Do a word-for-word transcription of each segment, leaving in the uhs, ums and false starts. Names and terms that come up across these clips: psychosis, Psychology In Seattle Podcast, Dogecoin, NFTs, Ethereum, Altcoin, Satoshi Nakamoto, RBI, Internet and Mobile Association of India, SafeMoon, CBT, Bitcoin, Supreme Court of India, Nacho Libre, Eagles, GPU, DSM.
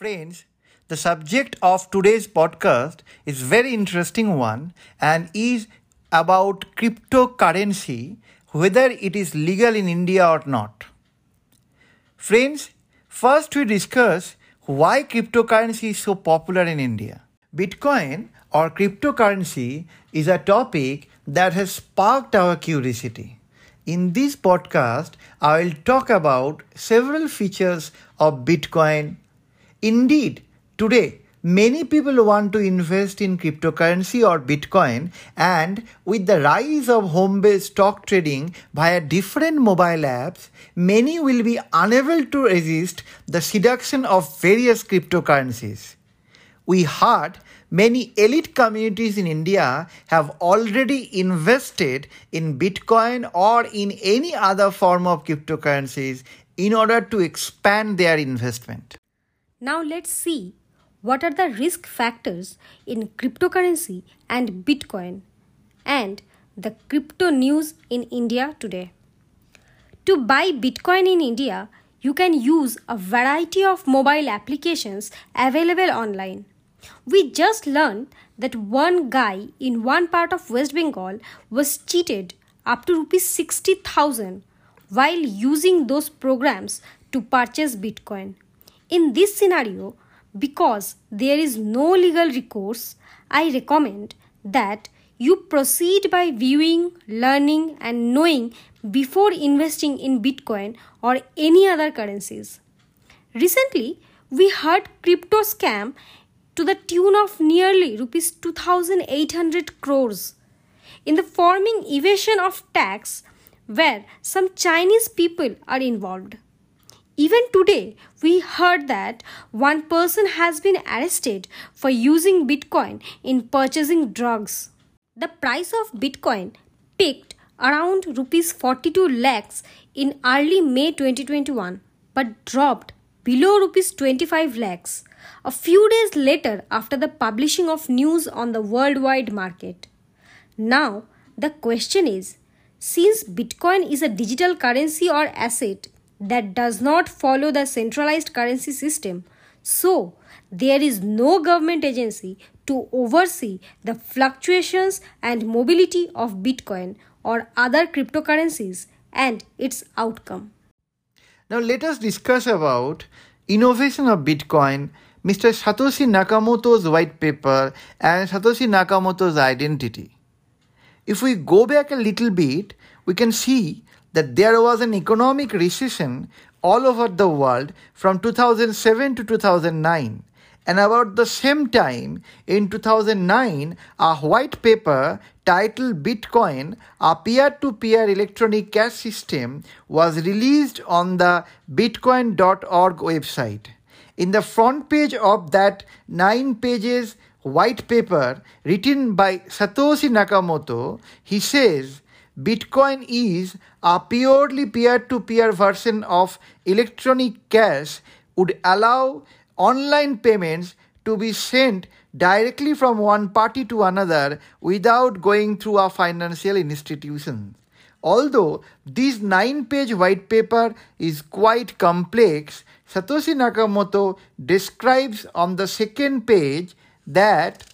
Friends, the subject of today's podcast is very interesting one and is about cryptocurrency, whether it is legal in India or not. Friends, first we discuss why cryptocurrency is so popular in India. Bitcoin or cryptocurrency is a topic that has sparked our curiosity. In this podcast, I will talk about several features of Bitcoin. Indeed, today, many people want to invest in cryptocurrency or Bitcoin, and with the rise of home-based stock trading via different mobile apps, many will be unable to resist the seduction of various cryptocurrencies. We heard many elite communities in India have already invested in Bitcoin or in any other form of cryptocurrencies in order to expand their investment. Now let's see what are the risk factors in cryptocurrency and Bitcoin and the crypto news in India today. To buy Bitcoin in India, you can use a variety of mobile applications available online. We just learned that one guy in one part of West Bengal was cheated up to rupees sixty thousand while using those programs to purchase Bitcoin. In this scenario, because there is no legal recourse, I recommend that you proceed by viewing, learning, and knowing before investing in Bitcoin or any other currencies. Recently, we heard crypto scam to the tune of nearly rupees two thousand eight hundred crores in the forming evasion of tax where some Chinese people are involved. Even today, we heard that one person has been arrested for using Bitcoin in purchasing drugs. The price of Bitcoin peaked around rupees forty-two lakhs in early May twenty twenty-one but dropped below rupees twenty-five lakhs a few days later after the publishing of news on the worldwide market. Now, the question is, since Bitcoin is a digital currency or asset that does not follow the centralized currency system, so there is no government agency to oversee the fluctuations and mobility of Bitcoin or other cryptocurrencies and its outcome. Now let us discuss about innovation of Bitcoin, Mister Satoshi Nakamoto's white paper and Satoshi Nakamoto's identity. If we go back a little bit, we can see that there was an economic recession all over the world from two thousand seven to two thousand nine. And about the same time, in two thousand nine, a white paper titled Bitcoin, a peer-to-peer electronic cash system, was released on the bitcoin dot org website. In the front page of that nine pages white paper written by Satoshi Nakamoto, he says, Bitcoin is a purely peer-to-peer version of electronic cash, would allow online payments to be sent directly from one party to another without going through a financial institution. Although this nine-page white paper is quite complex, Satoshi Nakamoto describes on the second page that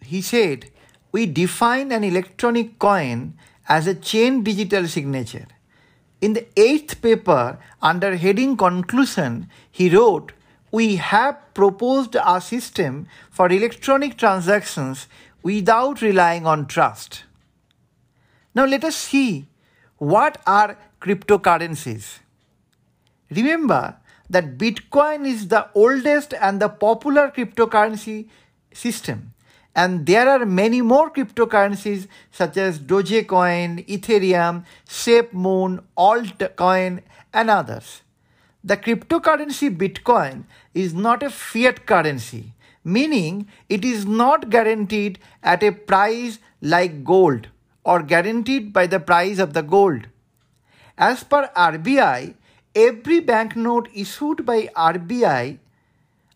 he said, we define an electronic coin as a chain digital signature. In the eighth paper, under heading conclusion, he wrote, we have proposed a system for electronic transactions without relying on trust. Now let us see what are cryptocurrencies. Remember that Bitcoin is the oldest and the popular cryptocurrency system. And there are many more cryptocurrencies such as Dogecoin, Ethereum, SafeMoon, Altcoin and others. The cryptocurrency Bitcoin is not a fiat currency, meaning it is not guaranteed at a price like gold or guaranteed by the price of the gold. As per R B I, every banknote issued by R B I,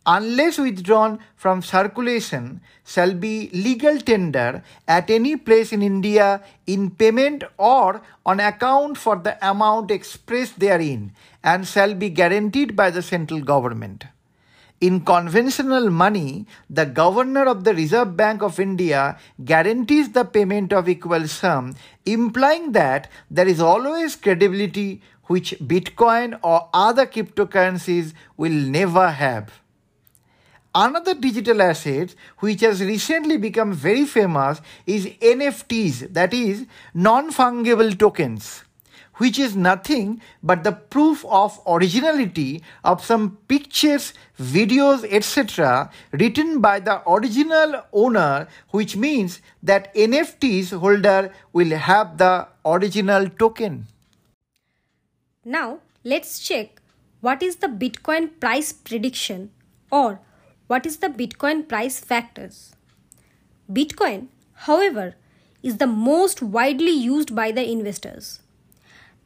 unless withdrawn from circulation, shall be legal tender at any place in India in payment or on account for the amount expressed therein and shall be guaranteed by the central government. In conventional money, the governor of the Reserve Bank of India guarantees the payment of equal sum, implying that there is always credibility which Bitcoin or other cryptocurrencies will never have. Another digital asset which has recently become very famous is N F Ts, that is, non-fungible tokens, which is nothing but the proof of originality of some pictures, videos, et cetera written by the original owner, which means that N F Ts holder will have the original token. Now, let's check what is the Bitcoin price prediction or what is the Bitcoin price factors. Bitcoin, however, is the most widely used by the investors.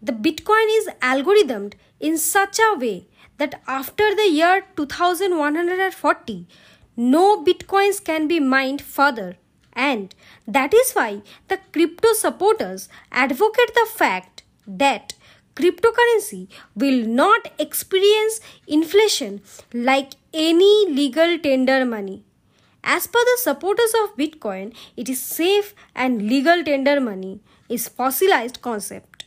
The Bitcoin is algorithmed in such a way that after the year two thousand one hundred forty, no Bitcoins can be mined further, and that is why the crypto supporters advocate the fact that cryptocurrency will not experience inflation like any legal tender money. As per the supporters of Bitcoin, it is safe and legal tender money is a fossilized concept.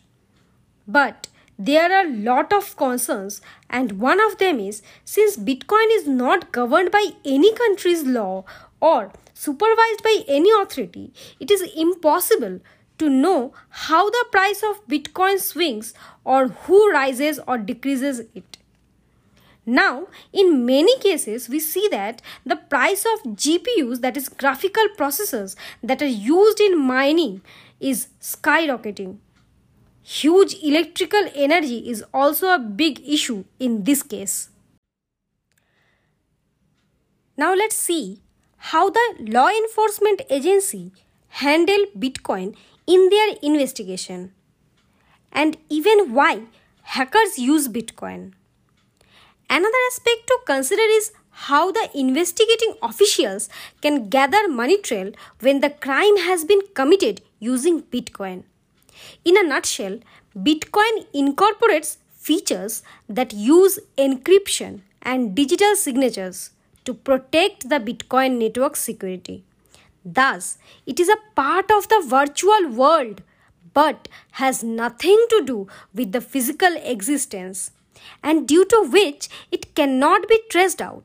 But there are a lot of concerns, and one of them is, since Bitcoin is not governed by any country's law or supervised by any authority, it is impossible to know how the price of Bitcoin swings or who rises or decreases it. Now, in many cases, we see that the price of G P Us, that is graphical processors that are used in mining, is skyrocketing. Huge electrical energy is also a big issue in this case. Now let's see how the law enforcement agency handle Bitcoin in their investigation, and even why hackers use Bitcoin. Another aspect to consider is how the investigating officials can gather money trail when the crime has been committed using Bitcoin. In a nutshell, Bitcoin incorporates features that use encryption and digital signatures to protect the Bitcoin network security. Thus, it is a part of the virtual world but has nothing to do with the physical existence, and due to which it cannot be traced out.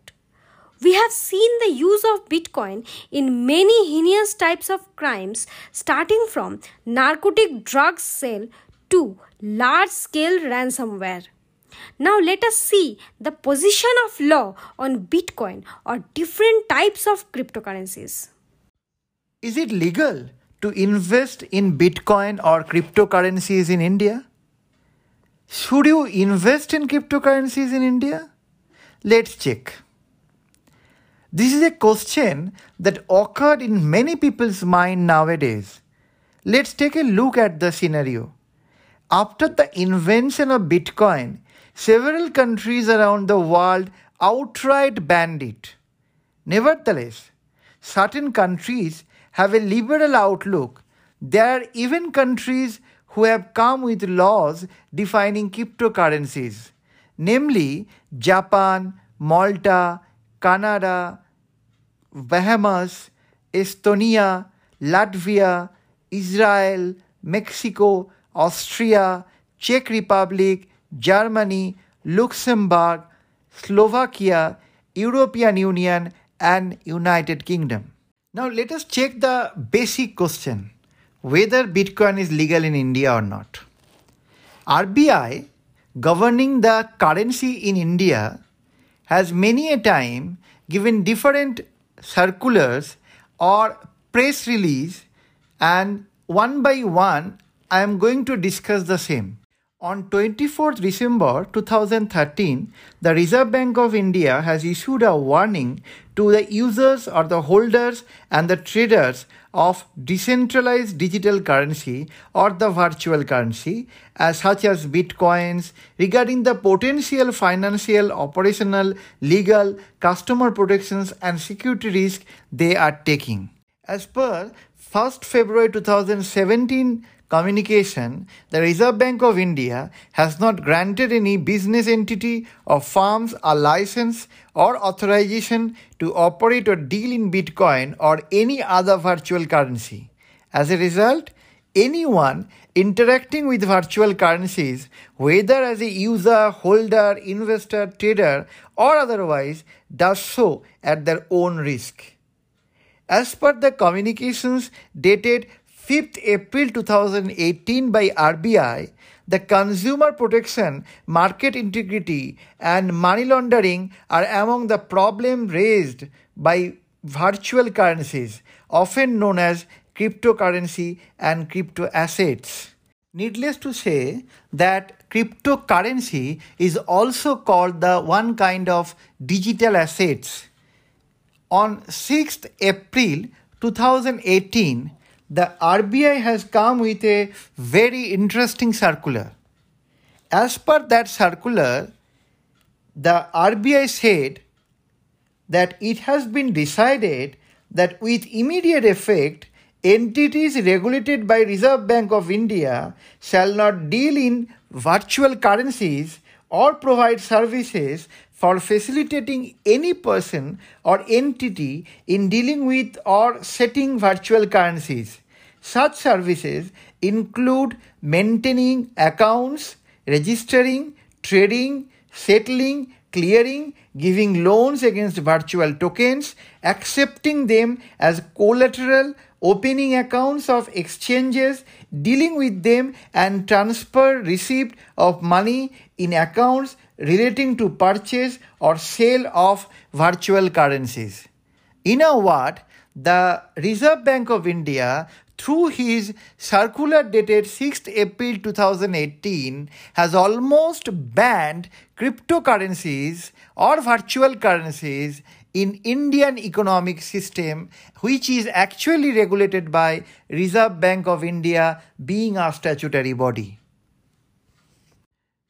We have seen the use of Bitcoin in many heinous types of crimes, starting from narcotic drug sale to large-scale ransomware. Now let us see the position of law on Bitcoin or different types of cryptocurrencies. Is it legal to invest in Bitcoin or cryptocurrencies in India? Should you invest in cryptocurrencies in India? Let's check. This is a question that occurred in many people's mind nowadays. Let's take a look at the scenario. After the invention of Bitcoin, several countries around the world outright banned it. Nevertheless, certain countries have a liberal outlook. There are even countries who have come with laws defining cryptocurrencies, namely Japan, Malta, Canada, Bahamas, Estonia, Latvia, Israel, Mexico, Austria, Czech Republic, Germany, Luxembourg, Slovakia, European Union, and United Kingdom. Now let us check the basic question, whether Bitcoin is legal in India or not. R B I, governing the currency in India, has many a time given different circulars or press release, and one by one I am going to discuss the same. On twenty-fourth December two thousand thirteen, the Reserve Bank of India has issued a warning to the users or the holders and the traders of decentralized digital currency or the virtual currency as such as Bitcoins regarding the potential financial, operational, legal, customer protections and security risk they are taking. As per first February two thousand seventeen communication, the Reserve Bank of India has not granted any business entity or firms a license or authorization to operate or deal in Bitcoin or any other virtual currency. As a result, anyone interacting with virtual currencies, whether as a user, holder, investor, trader, or otherwise, does so at their own risk. As per the communications dated fifth April two thousand eighteen by R B I, the consumer protection, market integrity, and money laundering are among the problems raised by virtual currencies, often known as cryptocurrency and crypto assets. Needless to say that cryptocurrency is also called the one kind of digital assets. On sixth April two thousand eighteen, the R B I has come with a very interesting circular. As per that circular, the R B I said that it has been decided that with immediate effect, entities regulated by Reserve Bank of India shall not deal in virtual currencies or provide services for facilitating any person or entity in dealing with or setting virtual currencies. Such services include maintaining accounts, registering, trading, settling, clearing, giving loans against virtual tokens, accepting them as collateral, opening accounts of exchanges, dealing with them, and transfer receipt of money in accounts relating to purchase or sale of virtual currencies. You know what? The Reserve Bank of India, through his circular dated sixth April two thousand eighteen, has almost banned cryptocurrencies or virtual currencies in Indian economic system, which is actually regulated by Reserve Bank of India being a statutory body.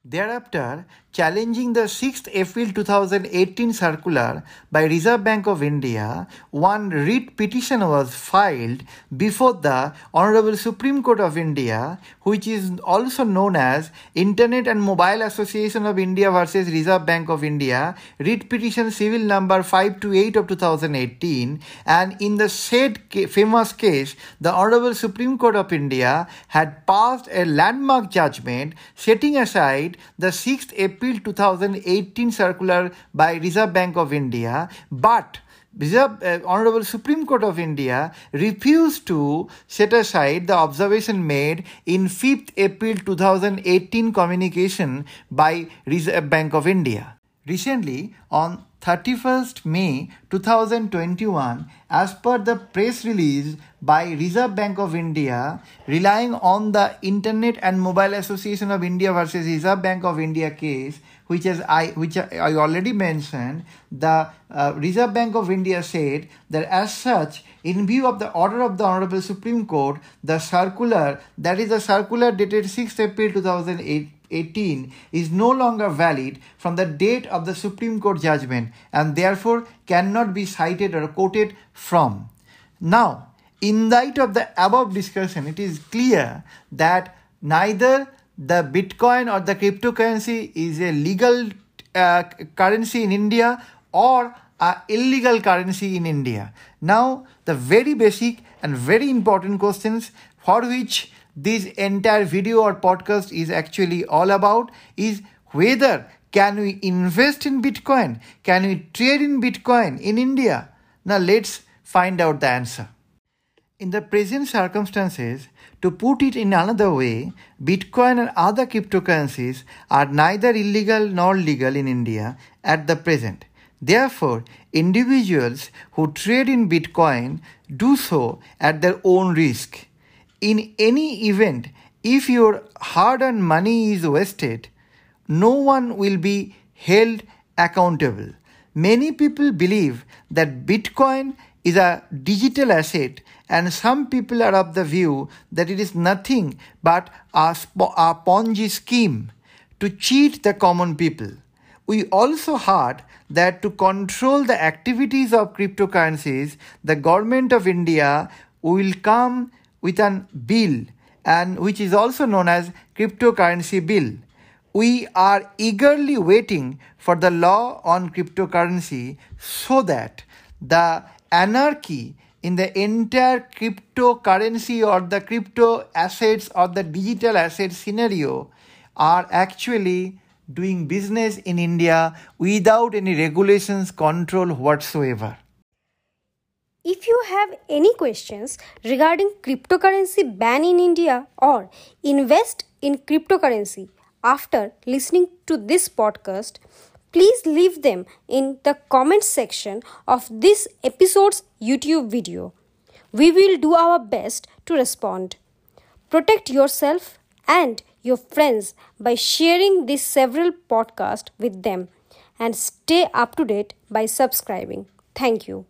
Thereafter, challenging the sixth April two thousand eighteen circular by Reserve Bank of India, one writ petition was filed before the Honorable Supreme Court of India, which is also known as Internet and Mobile Association of India versus Reserve Bank of India, writ petition civil number five two eight of two thousand eighteen, and in the said famous case, the Honorable Supreme Court of India had passed a landmark judgment setting aside the sixth April two thousand eighteen circular by Reserve Bank of India, but Reserve, uh, Honorable Supreme Court of India refused to set aside the observation made in fifth April two thousand eighteen communication by Reserve Bank of India. Recently, on thirty-first May two thousand twenty-one, as per the press release by Reserve Bank of India, relying on the Internet and Mobile Association of India versus Reserve Bank of India case, which as I which I already mentioned, the uh, Reserve Bank of India said that as such, in view of the order of the Honorable Supreme Court, the circular, that is the circular dated sixth April two thousand eighteen, is no longer valid from the date of the Supreme Court judgment and therefore cannot be cited or quoted from. Now, in light of the above discussion, it is clear that neither the Bitcoin or the cryptocurrency is a legal uh, currency in India or an illegal currency in India. Now, the very basic and very important questions for which this entire video or podcast is actually all about is whether can we invest in Bitcoin? Can we trade in Bitcoin in India? Now, let's find out the answer. In the present circumstances, to put it in another way, Bitcoin and other cryptocurrencies are neither illegal nor legal in India at the present. Therefore, individuals who trade in Bitcoin do so at their own risk. In any event, if your hard-earned money is wasted, no one will be held accountable. Many people believe that Bitcoin is a digital asset, and some people are of the view that it is nothing but a, a Ponzi scheme to cheat the common people. We also heard that to control the activities of cryptocurrencies, the government of India will come with a bill and which is also known as cryptocurrency bill. We are eagerly waiting for the law on cryptocurrency so that the anarchy in the entire cryptocurrency or the crypto assets or the digital asset scenario are actually doing business in India without any regulations, control whatsoever. If you have any questions regarding cryptocurrency ban in India or invest in cryptocurrency after listening to this podcast, please leave them in the comment section of this episode's YouTube video. We will do our best to respond. Protect yourself and your friends by sharing these several podcasts with them, and stay up to date by subscribing. Thank you.